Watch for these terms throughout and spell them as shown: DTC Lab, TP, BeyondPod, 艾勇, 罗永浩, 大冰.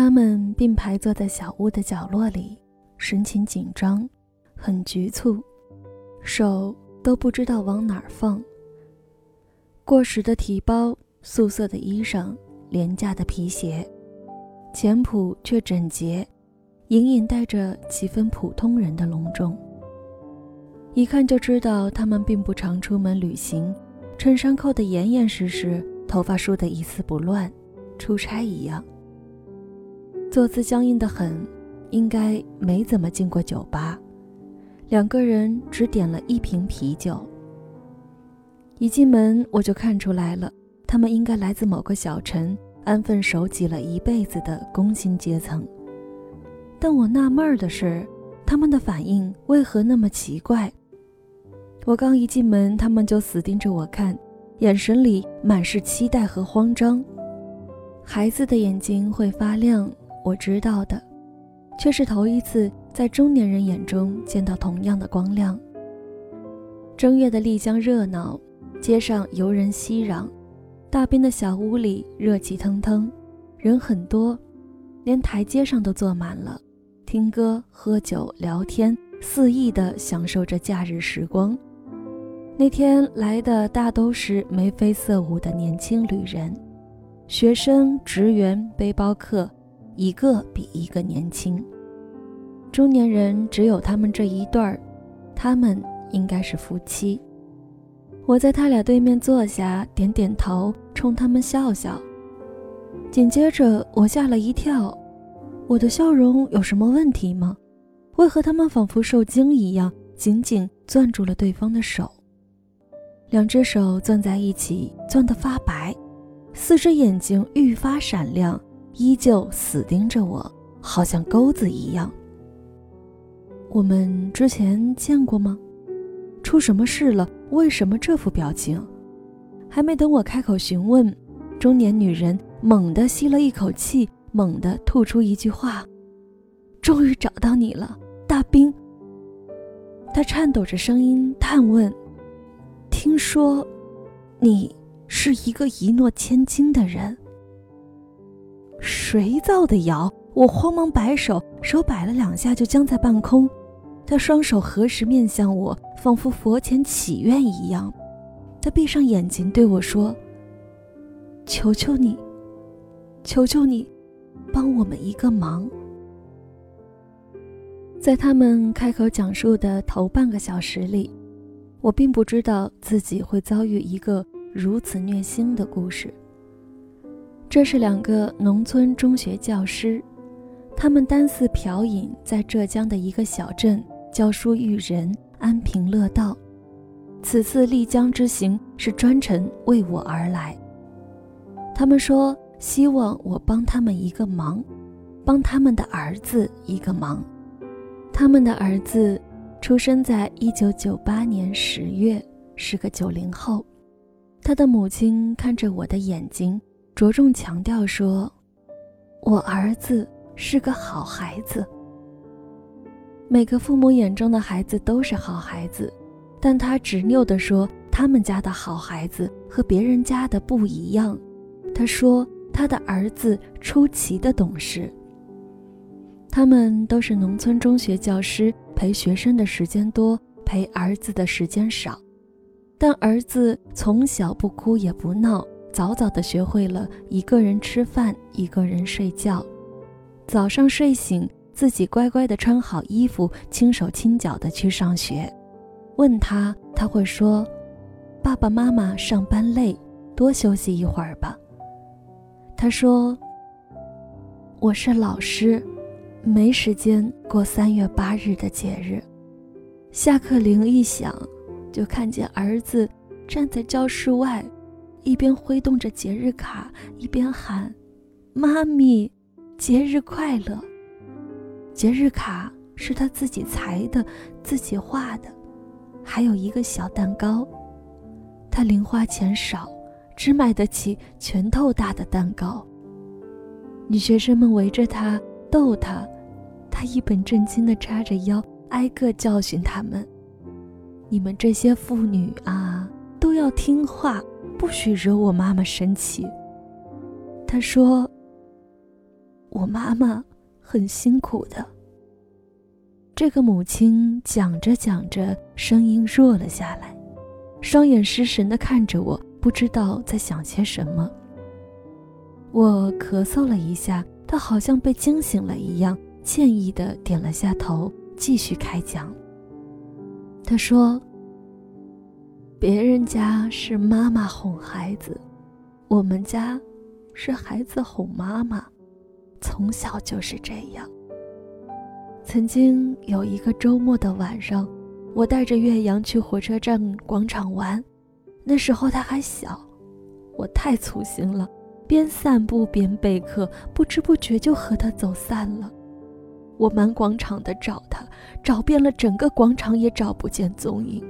他们并排坐在小屋的角落里，神情紧张，很局促，手都不知道往哪儿放。过时的提包，素色的衣裳，廉价的皮鞋，简朴却整洁，隐隐带着几分普通人的隆重。一看就知道他们并不常出门旅行，衬衫扣得严严实实，头发梳得一丝不乱，出差一样。坐姿僵硬得很，应该没怎么进过酒吧。两个人只点了一瓶啤酒。一进门我就看出来了，他们应该来自某个小城，安分守己了一辈子的工薪阶层。但我纳闷的是，他们的反应为何那么奇怪？我刚一进门，他们就死盯着我看，眼神里满是期待和慌张。孩子的眼睛会发亮，我知道的，却是头一次在中年人眼中见到同样的光亮。正月的丽江热闹，街上游人熙攘，大滨的小屋里热气腾腾，人很多，连台阶上都坐满了，听歌喝酒聊天，肆意地享受着假日时光。那天来的大都是眉飞色舞的年轻旅人，学生、职员、背包客，一个比一个年轻。中年人只有他们这一对儿，他们应该是夫妻。我在他俩对面坐下，点点头，冲他们笑笑。紧接着我吓了一跳，我的笑容有什么问题吗？为何他们仿佛受惊一样，紧紧攥住了对方的手？两只手攥在一起，攥得发白，四只眼睛愈发闪亮，依旧死盯着我，好像钩子一样。我们之前见过吗？出什么事了？为什么这副表情？还没等我开口询问，中年女人猛地吸了一口气，猛地吐出一句话：终于找到你了，大兵。她颤抖着声音探问：听说你是一个一诺千金的人。谁造的谣？我慌忙摆手，手摆了两下就僵在半空。他双手合十面向我，仿佛佛前祈愿一样。他闭上眼睛对我说：求求你，求求你，帮我们一个忙。在他们开口讲述的头半个小时里，我并不知道自己会遭遇一个如此虐心的故事。这是两个农村中学教师，他们单四嫖饮，在浙江的一个小镇教书育人，安贫乐道。此次丽江之行是专程为我而来。他们说希望我帮他们一个忙，帮他们的儿子一个忙。他们的儿子出生在1998年10月，是个90后。他的母亲看着我的眼睛，着重强调说：我儿子是个好孩子。每个父母眼中的孩子都是好孩子，但他执拗地说他们家的好孩子和别人家的不一样。他说他的儿子出奇的懂事。他们都是农村中学教师，陪学生的时间多，陪儿子的时间少。但儿子从小不哭也不闹，早早地学会了一个人吃饭，一个人睡觉。早上睡醒，自己乖乖地穿好衣服，轻手轻脚地去上学。问他，他会说：爸爸妈妈上班累，多休息一会儿吧。他说：我是老师，没时间过3月8日的节日。下课铃一响，就看见儿子站在教室外，一边挥动着节日卡，一边喊：妈咪，节日快乐。节日卡是他自己裁的，自己画的，还有一个小蛋糕。他零花钱少，只买得起拳头大的蛋糕。女学生们围着他逗他，他一本正经地叉着腰，挨个教训他们：你们这些妇女啊，都要听话，不许惹我妈妈生气。他说：我妈妈很辛苦的。这个母亲讲着讲着，声音弱了下来，双眼失神地看着我，不知道在想些什么。我咳嗽了一下，她好像被惊醒了一样，歉意地点了下头，继续开讲。她说，别人家是妈妈哄孩子，我们家是孩子哄妈妈，从小就是这样。曾经有一个周末的晚上，我带着岳阳去火车站广场玩，那时候他还小，我太粗心了，边散步边备课，不知不觉就和他走散了。我满广场的找他，找遍了整个广场也找不见踪影。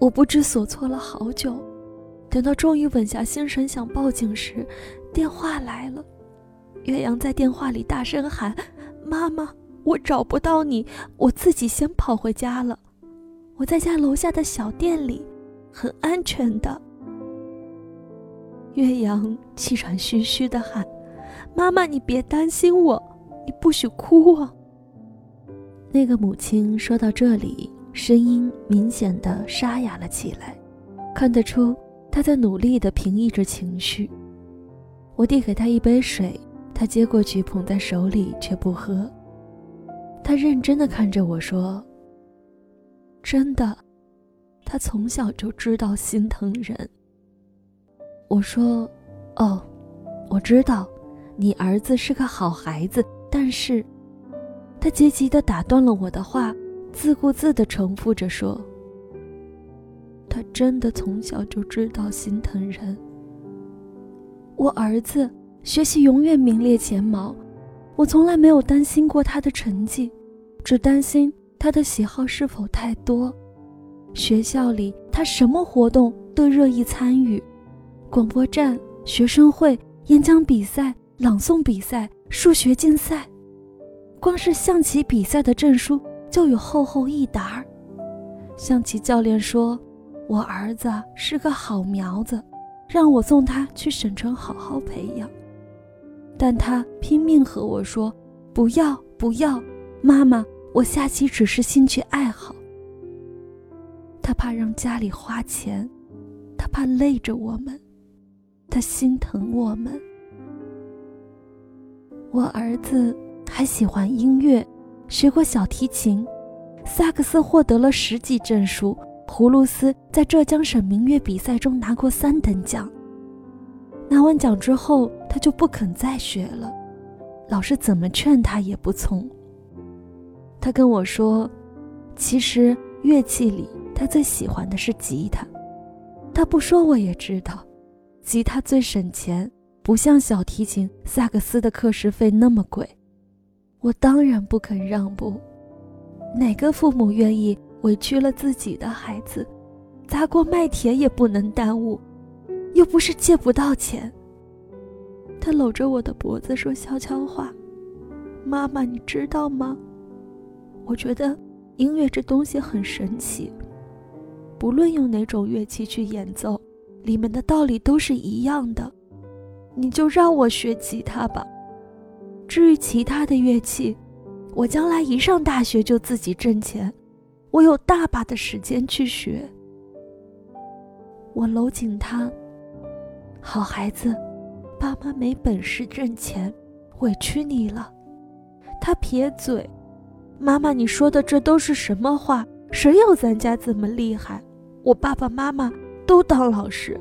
我不知所措了好久，等到终于稳下心神想报警时，电话来了。岳阳在电话里大声喊，妈妈，我找不到你，我自己先跑回家了，我在家楼下的小店里，很安全的。岳阳气喘吁吁地喊，妈妈，你别担心我，你不许哭啊。那个母亲说到这里，声音明显地沙哑了起来，看得出她在努力地平抑着情绪。我递给她一杯水，她接过去捧在手里却不喝。她认真地看着我说，真的，她从小就知道心疼人。我说，哦，我知道你儿子是个好孩子，但是……她急急地打断了我的话，自顾自地重复着说，他真的从小就知道心疼人。我儿子学习永远名列前茅，我从来没有担心过他的成绩，只担心他的喜好是否太多。学校里他什么活动都热意参与，广播站、学生会、演讲比赛、朗诵比赛、数学竞赛，光是象棋比赛的证书就有厚厚一沓。象棋教练说，我儿子是个好苗子，让我送他去省城好好培养。但他拼命和我说，不要不要，妈妈，我下棋只是兴趣爱好。他怕让家里花钱，他怕累着我们，他心疼我们。我儿子还喜欢音乐，学过小提琴，萨克斯获得了10级证书，葫芦丝在浙江省民乐比赛中拿过3等奖。拿完奖之后，他就不肯再学了，老师怎么劝他也不从。他跟我说，其实乐器里他最喜欢的是吉他，他不说我也知道，吉他最省钱，不像小提琴、萨克斯的课时费那么贵。我当然不肯让步，哪个父母愿意委屈了自己的孩子，砸锅卖铁也不能耽误，又不是借不到钱。他搂着我的脖子说悄悄话，妈妈，你知道吗？我觉得音乐这东西很神奇，不论用哪种乐器去演奏，里面的道理都是一样的。你就让我学吉他吧，至于其他的乐器，我将来一上大学就自己挣钱，我有大把的时间去学。我搂紧他，好孩子，爸妈没本事挣钱，委屈你了。他撇嘴，妈妈，你说的这都是什么话？谁有咱家这么厉害？我爸爸妈妈都当老师。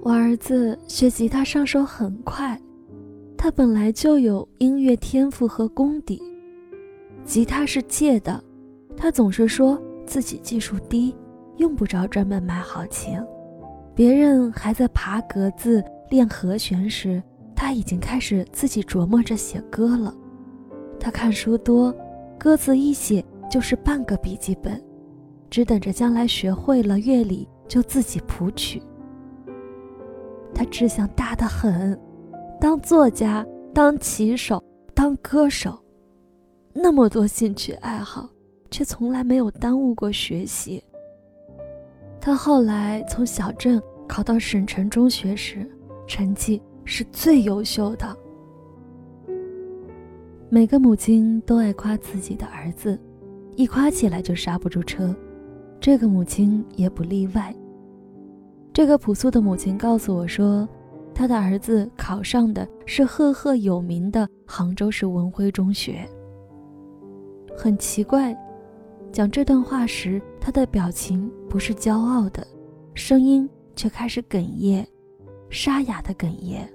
我儿子学吉他上手很快，他本来就有音乐天赋和功底，吉他是借的，他总是说自己技术低，用不着专门买好琴。别人还在爬格子练和弦时，他已经开始自己琢磨着写歌了。他看书多，歌词一写就是半个笔记本，只等着将来学会了乐理就自己谱曲。他志向大得很，当作家，当棋手，当歌手，那么多兴趣爱好，却从来没有耽误过学习。他后来从小镇考到省城中学时，成绩是最优秀的。每个母亲都爱夸自己的儿子，一夸起来就刹不住车，这个母亲也不例外。这个朴素的母亲告诉我说，她的儿子考上的是赫赫有名的杭州市文晖中学。很奇怪，讲这段话时，她的表情不是骄傲的，声音却开始哽咽，沙哑的哽咽。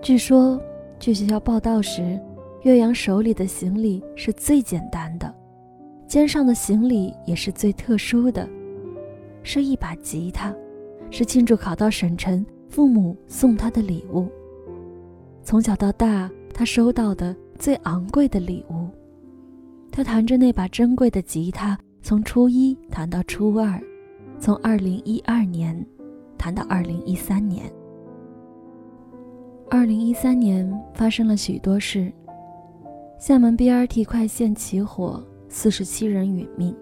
据说，据学校报道时，岳阳手里的行李是最简单的，肩上的行李也是最特殊的，是一把吉他，是庆祝考到省城父母送他的礼物，从小到大他收到的最昂贵的礼物。他弹着那把珍贵的吉他，从初一弹到初二，从2012年谈到2013年。2013年发生了许多事，厦门 BRT 快线起火，47人殒命。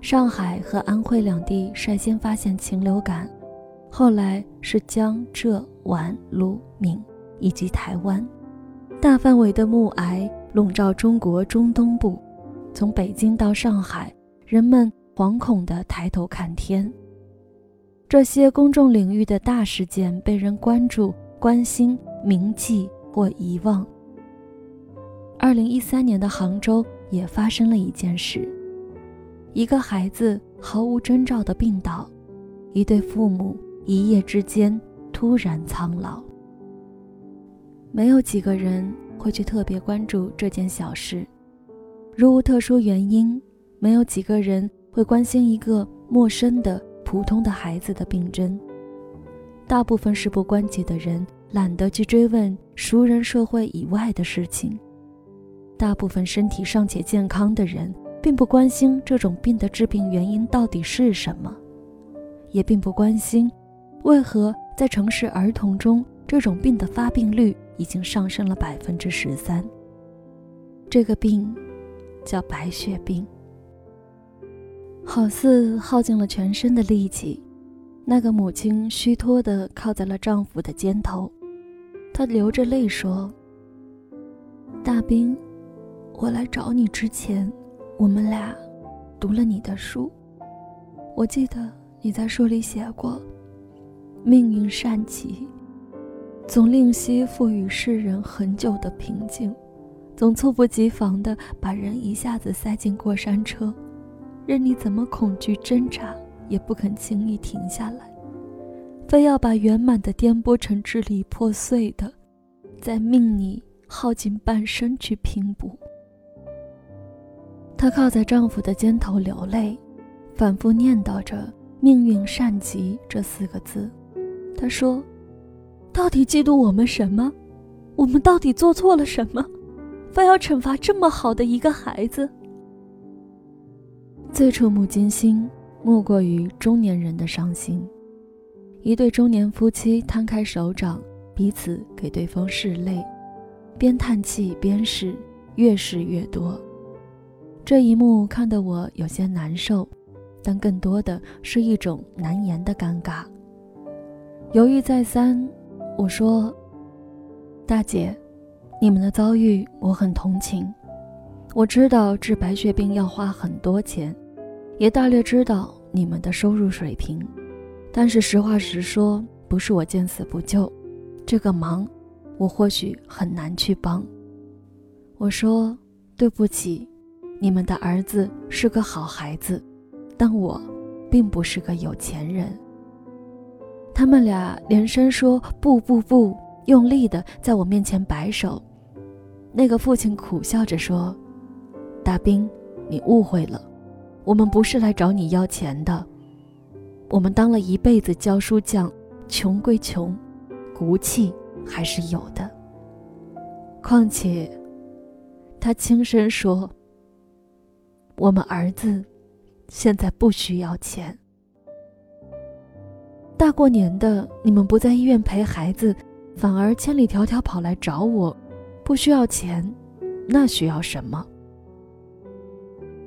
上海和安徽两地率先发现禽流感，后来是江浙皖鲁闽以及台湾。大范围的木癌笼罩中国中东部，从北京到上海，人们惶恐地抬头看天。这些公众领域的大事件被人关注、关心、铭记或遗忘。2013年的杭州也发生了一件事，一个孩子毫无征兆地病倒，一对父母一夜之间突然苍老。没有几个人会去特别关注这件小事，如无特殊原因，没有几个人会关心一个陌生的普通的孩子的病症。大部分事不关己的人懒得去追问熟人社会以外的事情，大部分身体尚且健康的人并不关心这种病的致病原因到底是什么，也并不关心为何在城市儿童中这种病的发病率已经上升了 13%。 这个病叫白血病。好似耗尽了全身的力气，那个母亲虚脱地靠在了丈夫的肩头，她流着泪说，大兵，我来找你之前，我们俩读了你的书，我记得你在书里写过，命运善极，总吝惜赋予世人很久的平静，总猝不及防地把人一下子塞进过山车，任你怎么恐惧挣扎，也不肯轻易停下来，非要把圆满的颠簸成支离破碎的，再命你耗尽半生去拼补。她靠在丈夫的肩头流泪，反复念叨着命运善极这四个字。她说，到底嫉妒我们什么？我们到底做错了什么？非要惩罚这么好的一个孩子？最触目惊心，莫过于中年人的伤心。一对中年夫妻摊开手掌，彼此给对方拭泪，边叹气边拭，越拭越多。这一幕看得我有些难受，但更多的是一种难言的尴尬。犹豫再三，我说，大姐，你们的遭遇我很同情，我知道治白血病要花很多钱，也大略知道你们的收入水平，但是实话实说，不是我见死不救，这个忙我或许很难去帮。我说，对不起，你们的儿子是个好孩子，但我并不是个有钱人。他们俩连声说不不不，用力的在我面前摆手。那个父亲苦笑着说，大兵，你误会了，我们不是来找你要钱的，我们当了一辈子教书匠，穷归穷，骨气还是有的。况且他轻声说，我们儿子现在不需要钱。大过年的，你们不在医院陪孩子，反而千里迢迢跑来找我，不需要钱，那需要什么？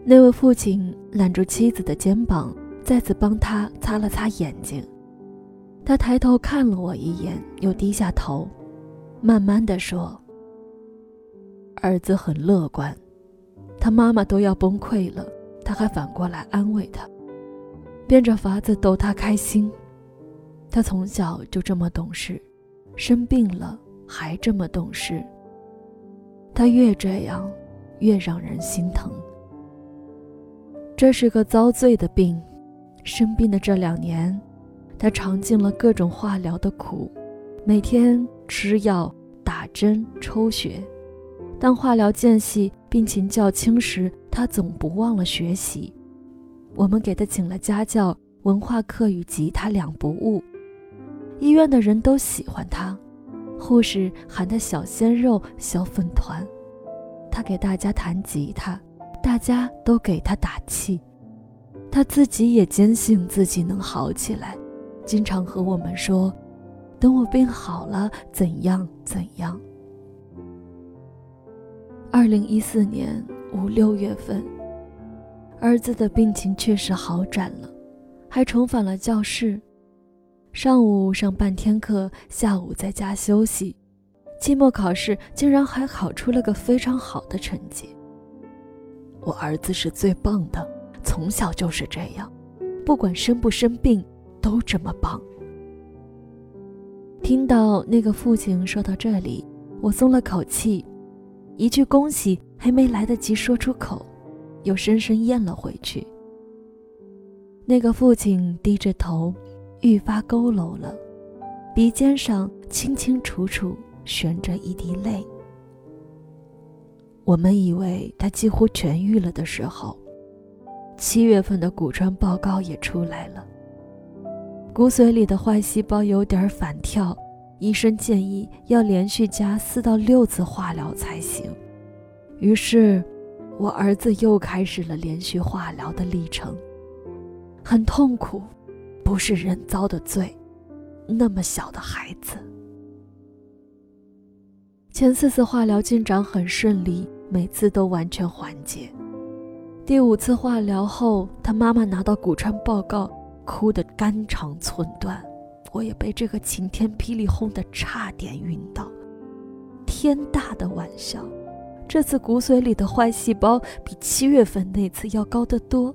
那位父亲揽住妻子的肩膀，再次帮她擦了擦眼睛。他抬头看了我一眼，又低下头，慢慢地说：“儿子很乐观，他妈妈都要崩溃了，他还反过来安慰他，变着法子逗他开心。他从小就这么懂事，生病了还这么懂事。他越这样，越让人心疼。这是个遭罪的病，生病的这2年，他尝尽了各种化疗的苦，每天吃药、打针、抽血。当化疗间隙病情较轻时，他总不忘了学习。我们给他请了家教，文化课与吉他2不误。医院的人都喜欢他，护士喊他小鲜肉、小粉团。他给大家弹吉他，大家都给他打气。他自己也坚信自己能好起来，经常和我们说，等我病好了怎样怎样。2014年5、6月份，儿子的病情确实好转了，还重返了教室。上午上半天课，下午在家休息。期末考试竟然还考出了个非常好的成绩。我儿子是最棒的，从小就是这样，不管生不生病都这么棒。听到那个父亲说到这里，我松了口气，一句恭喜还没来得及说出口，又深深咽了回去。那个父亲低着头，愈发佝偻了，鼻尖上清清楚楚悬着一滴泪。我们以为他几乎痊愈了的时候，7月份的骨穿报告也出来了。骨髓里的坏细胞有点反跳，医生建议要连续加4到6次化疗才行。于是我儿子又开始了连续化疗的历程。很痛苦，不是人遭的罪，那么小的孩子。前4次化疗进展很顺利，每次都完全缓解。第5次化疗后，他妈妈拿到骨穿报告，哭得肝肠寸断，我也被这个晴天霹雳轰得差点晕倒。天大的玩笑，这次骨髓里的坏细胞比7月份那次要高得多，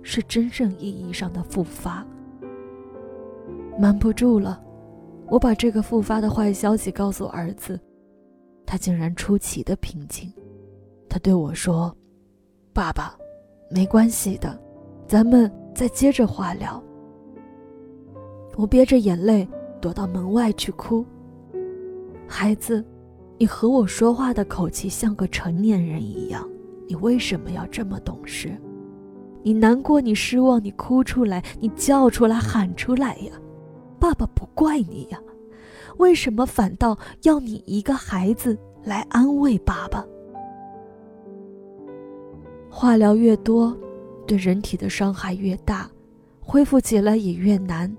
是真正意义上的复发。瞒不住了，我把这个复发的坏消息告诉儿子，他竟然出奇的平静。他对我说：“爸爸，没关系的，咱们再接着化疗。”我憋着眼泪躲到门外去哭。孩子，你和我说话的口气像个成年人一样，你为什么要这么懂事？你难过，你失望，你哭出来，你叫出来，喊出来呀！爸爸不怪你呀，为什么反倒要你一个孩子来安慰爸爸？化疗越多，对人体的伤害越大，恢复起来也越难。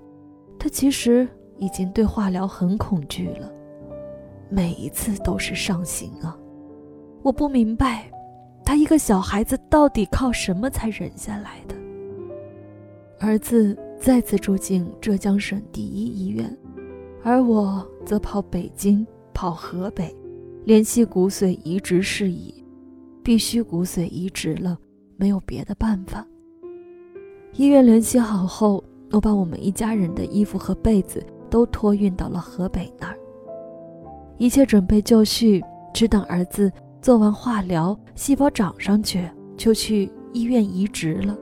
他其实已经对化疗很恐惧了，每一次都是上刑啊！我不明白，他一个小孩子到底靠什么才忍下来的？儿子再次住进浙江省第1医院，而我则跑北京、跑河北，联系骨髓移植事宜，必须骨髓移植了，没有别的办法。医院联系好后，我把我们一家人的衣服和被子都托运到了河北那儿。一切准备就绪，只等儿子做完化疗，细胞长上去，就去医院移植了。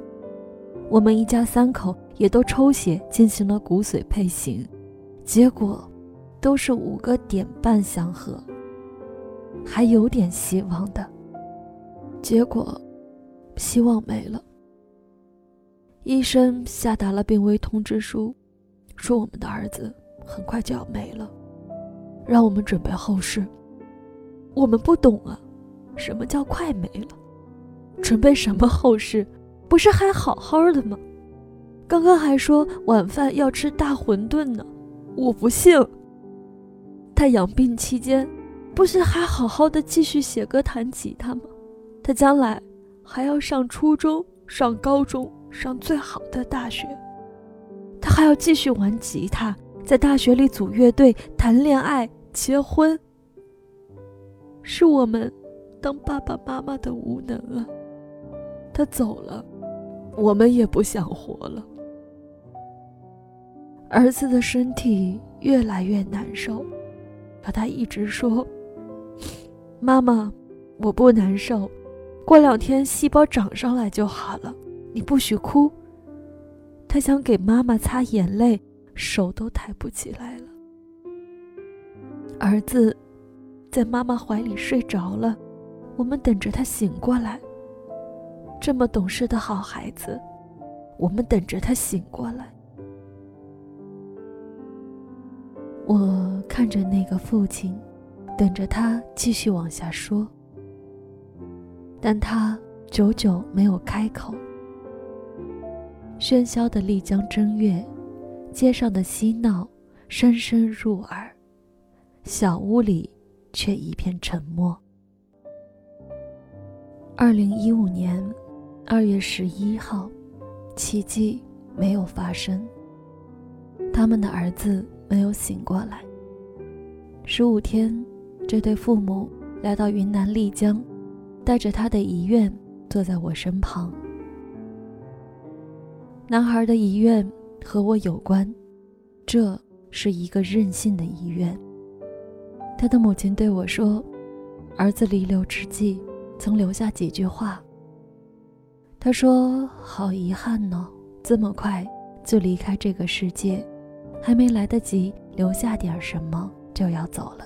我们一家3口也都抽血进行了骨髓配型，结果都是5.5相合，还有点希望的。结果希望没了。医生下达了病危通知书，说我们的儿子很快就要没了，让我们准备后事。我们不懂啊，什么叫快没了？准备什么后事？不是还好好的吗？刚刚还说晚饭要吃大馄饨呢，我不信。他养病期间，不是还好好的继续写歌弹吉他吗？他将来还要上初中，上高中，上最好的大学。他还要继续玩吉他，在大学里组乐队、谈恋爱、结婚，是我们当爸爸妈妈的无能啊。他走了，我们也不想活了。儿子的身体越来越难受，可他一直说，妈妈，我不难受，过2天细胞长上来就好了，你不许哭。他想给妈妈擦眼泪，手都抬不起来了。儿子在妈妈怀里睡着了，我们等着他醒过来。这么懂事的好孩子，我们等着他醒过来。我看着那个父亲，等着他继续往下说，但他久久没有开口。喧嚣的丽江正月，街上的嬉闹深深入耳，小屋里却一片沉默。2015年2月11号，奇迹没有发生，他们的儿子没有醒过来。15天，这对父母来到云南丽江，带着他的遗愿坐在我身旁。男孩的遗愿和我有关，这是一个任性的遗愿。他的母亲对我说，儿子离流之际曾留下几句话。他说，好遗憾哦，这么快就离开这个世界，还没来得及留下点什么就要走了，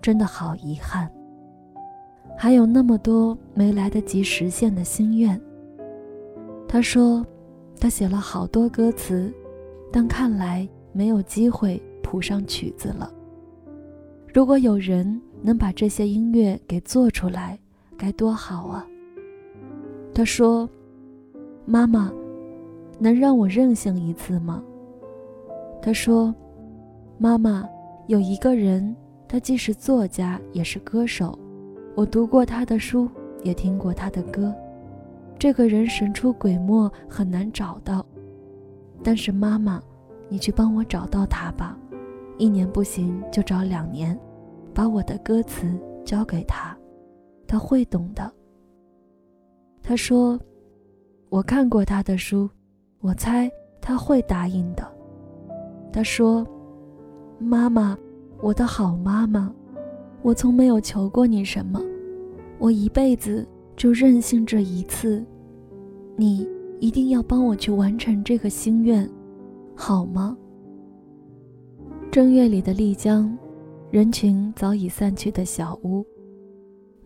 真的好遗憾。还有那么多没来得及实现的心愿。他说他写了好多歌词，但看来没有机会谱上曲子了。如果有人能把这些音乐给做出来，该多好啊。他说，妈妈，能让我任性一次吗？他说，妈妈，有一个人，他既是作家也是歌手，我读过他的书，也听过他的歌。这个人神出鬼没，很难找到。但是妈妈，你去帮我找到他吧，1年不行就找2年，把我的歌词交给他，他会懂的。他说，我看过他的书，我猜他会答应的。他说，妈妈，我的好妈妈，我从没有求过你什么，我一辈子就任性这一次，你一定要帮我去完成这个心愿，好吗？正月里的丽江，人群早已散去的小屋，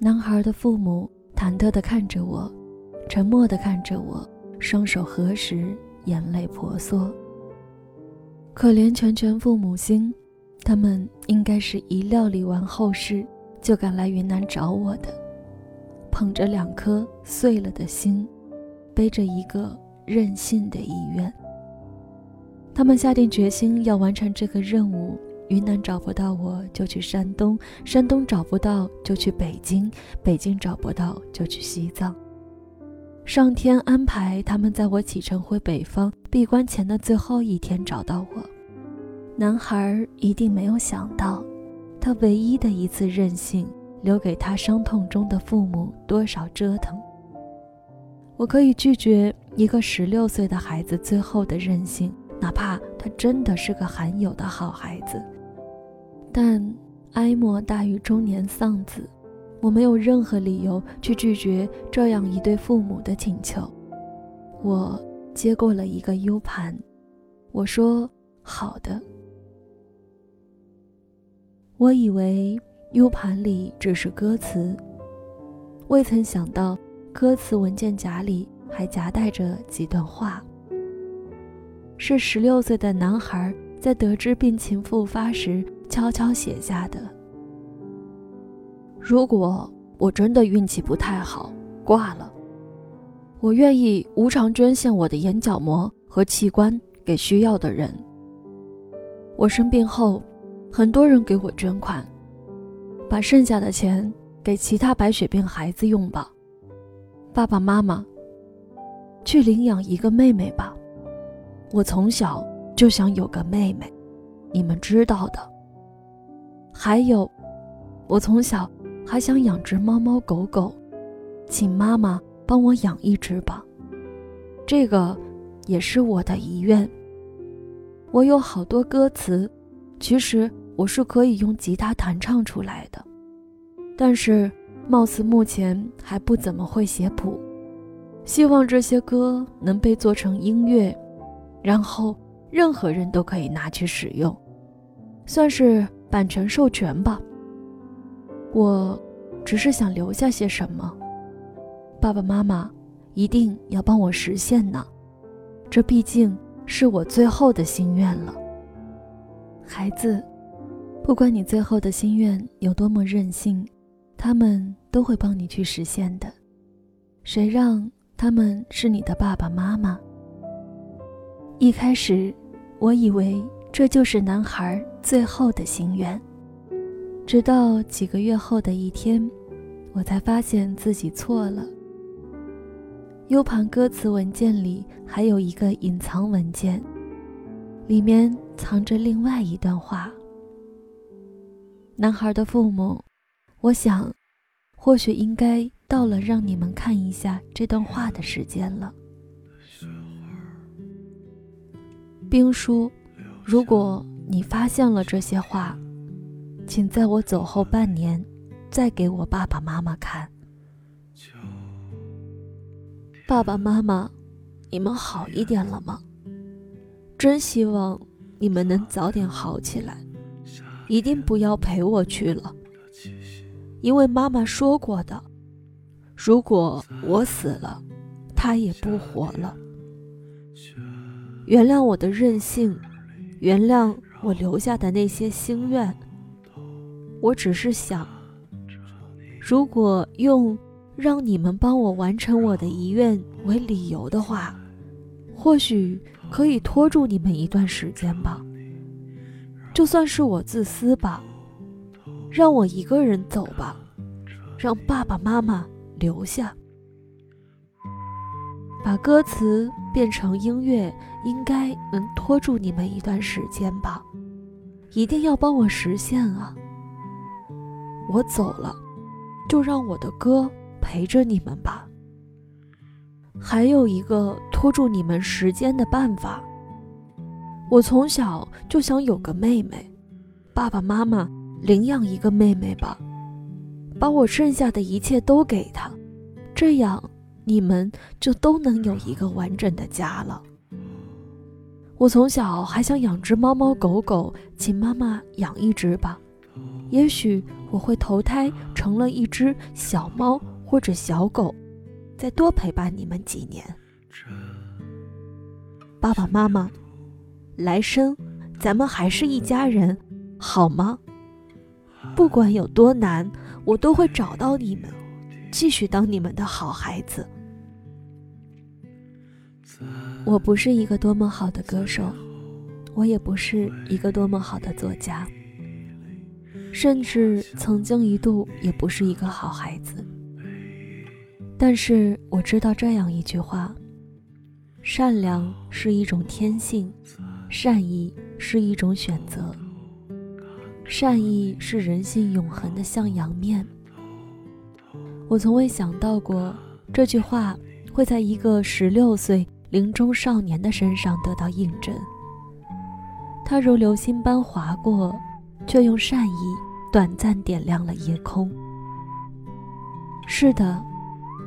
男孩的父母忐忑地看着我，沉默地看着我，双手合十，眼泪婆娑。可怜全全父母心，他们应该是一料理完后事就赶来云南找我的，捧着2颗碎了的心，背着一个任性的遗愿。他们下定决心要完成这个任务，云南找不到我就去山东，山东找不到就去北京，北京找不到就去西藏。上天安排他们在我启程回北方闭关前的最后1天找到我。男孩一定没有想到，他唯一的一次任性，留给他伤痛中的父母多少折腾。我可以拒绝一个16岁的孩子最后的任性，哪怕他真的是个罕有的好孩子。但哀莫大于中年丧子，我没有任何理由去拒绝这样一对父母的请求。我接过了一个 U 盘，我说，好的。我以为 U 盘里只是歌词，未曾想到歌词文件夹里还夹带着几段话。是16岁的男孩在得知病情复发时悄悄写下的。如果我真的运气不太好挂了，我愿意无偿捐献我的眼角膜和器官给需要的人。我生病后，很多人给我捐款，把剩下的钱给其他白血病孩子用吧。爸爸妈妈，去领养一个妹妹吧，我从小就想有个妹妹，你们知道的。还有，我从小还想养只猫猫狗狗，请妈妈帮我养一只吧，这个也是我的遗愿。我有好多歌词，其实我是可以用吉他弹唱出来的，但是貌似目前还不怎么会写谱，希望这些歌能被做成音乐，然后任何人都可以拿去使用，算是版权授权吧。我只是想留下些什么，爸爸妈妈一定要帮我实现呢，这毕竟是我最后的心愿了。孩子，不管你最后的心愿有多么任性，他们都会帮你去实现的，谁让他们是你的爸爸妈妈。一开始我以为这就是男孩最后的心愿，直到几个月后的一天，我才发现自己错了。U盘歌词文件里还有一个隐藏文件，里面藏着另外一段话。男孩的父母，我想或许应该到了让你们看一下这段话的时间了。兵叔，如果你发现了这些话，请在我走后半年再给我爸爸妈妈看。爸爸妈妈，你们好一点了吗？真希望你们能早点好起来，一定不要陪我去了，因为妈妈说过的，如果我死了，她也不活了。原谅我的任性，原谅我留下的那些心愿。我只是想，如果用让你们帮我完成我的遗愿为理由的话，或许可以拖住你们一段时间吧，就算是我自私吧，让我一个人走吧，让爸爸妈妈留下。把歌词变成音乐应该能拖住你们一段时间吧，一定要帮我实现啊。我走了，就让我的歌陪着你们吧。还有一个拖住你们时间的办法，我从小就想有个妹妹，爸爸妈妈领养一个妹妹吧，把我剩下的一切都给她，这样你们就都能有一个完整的家了。我从小还想养只猫猫狗狗，请妈妈养一只吧，也许我会投胎成了一只小猫或者小狗，再多陪伴你们几年。爸爸妈妈，来生咱们还是一家人，好吗？不管有多难，我都会找到你们，继续当你们的好孩子。我不是一个多么好的歌手，我也不是一个多么好的作家，甚至曾经一度也不是一个好孩子，但是我知道这样一句话，善良是一种天性，善意是一种选择，善意是人性永恒的向阳面。我从未想到过这句话会在一个16岁临终少年的身上得到印证，它如流星般划过，却用善意短暂点亮了夜空。是的，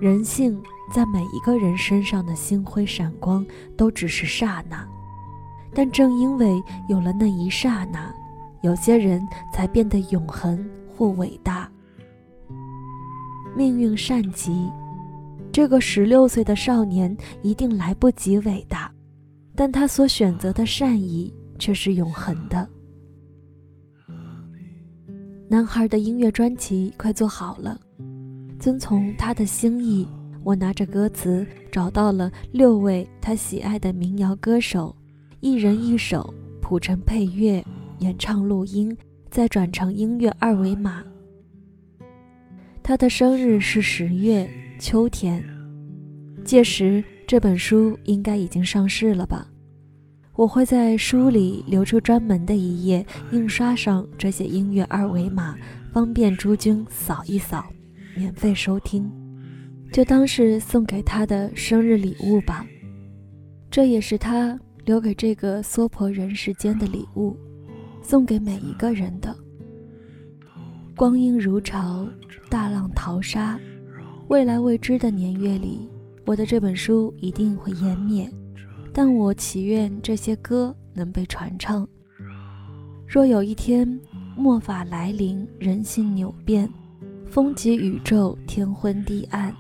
人性在每一个人身上的星辉闪光都只是刹那，但正因为有了那一刹那，有些人才变得永恒或伟大。命运善极，这个16岁的少年一定来不及伟大，但他所选择的善意却是永恒的。男孩的音乐专辑快做好了，遵从他的心意，我拿着歌词找到了6位他喜爱的民谣歌手，一人一首谱成配乐，演唱录音，再转成音乐二维码。他的生日是10月，秋天，届时这本书应该已经上市了吧。我会在书里留出专门的一页，印刷上这些音乐二维码，方便诸君扫一扫，免费收听，就当是送给他的生日礼物吧。这也是他留给这个娑婆人世间的礼物，送给每一个人的。光阴如潮，大浪淘沙，未来未知的年月里，我的这本书一定会湮灭，但我祈愿这些歌能被传唱。若有一天末法来临，人性扭变，风极宇宙，天昏地暗，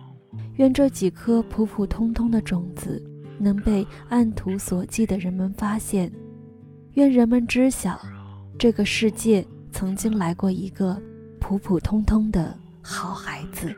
愿这几颗普普通通的种子能被按图索骥的人们发现，愿人们知晓这个世界曾经来过一个普普通通的好孩子。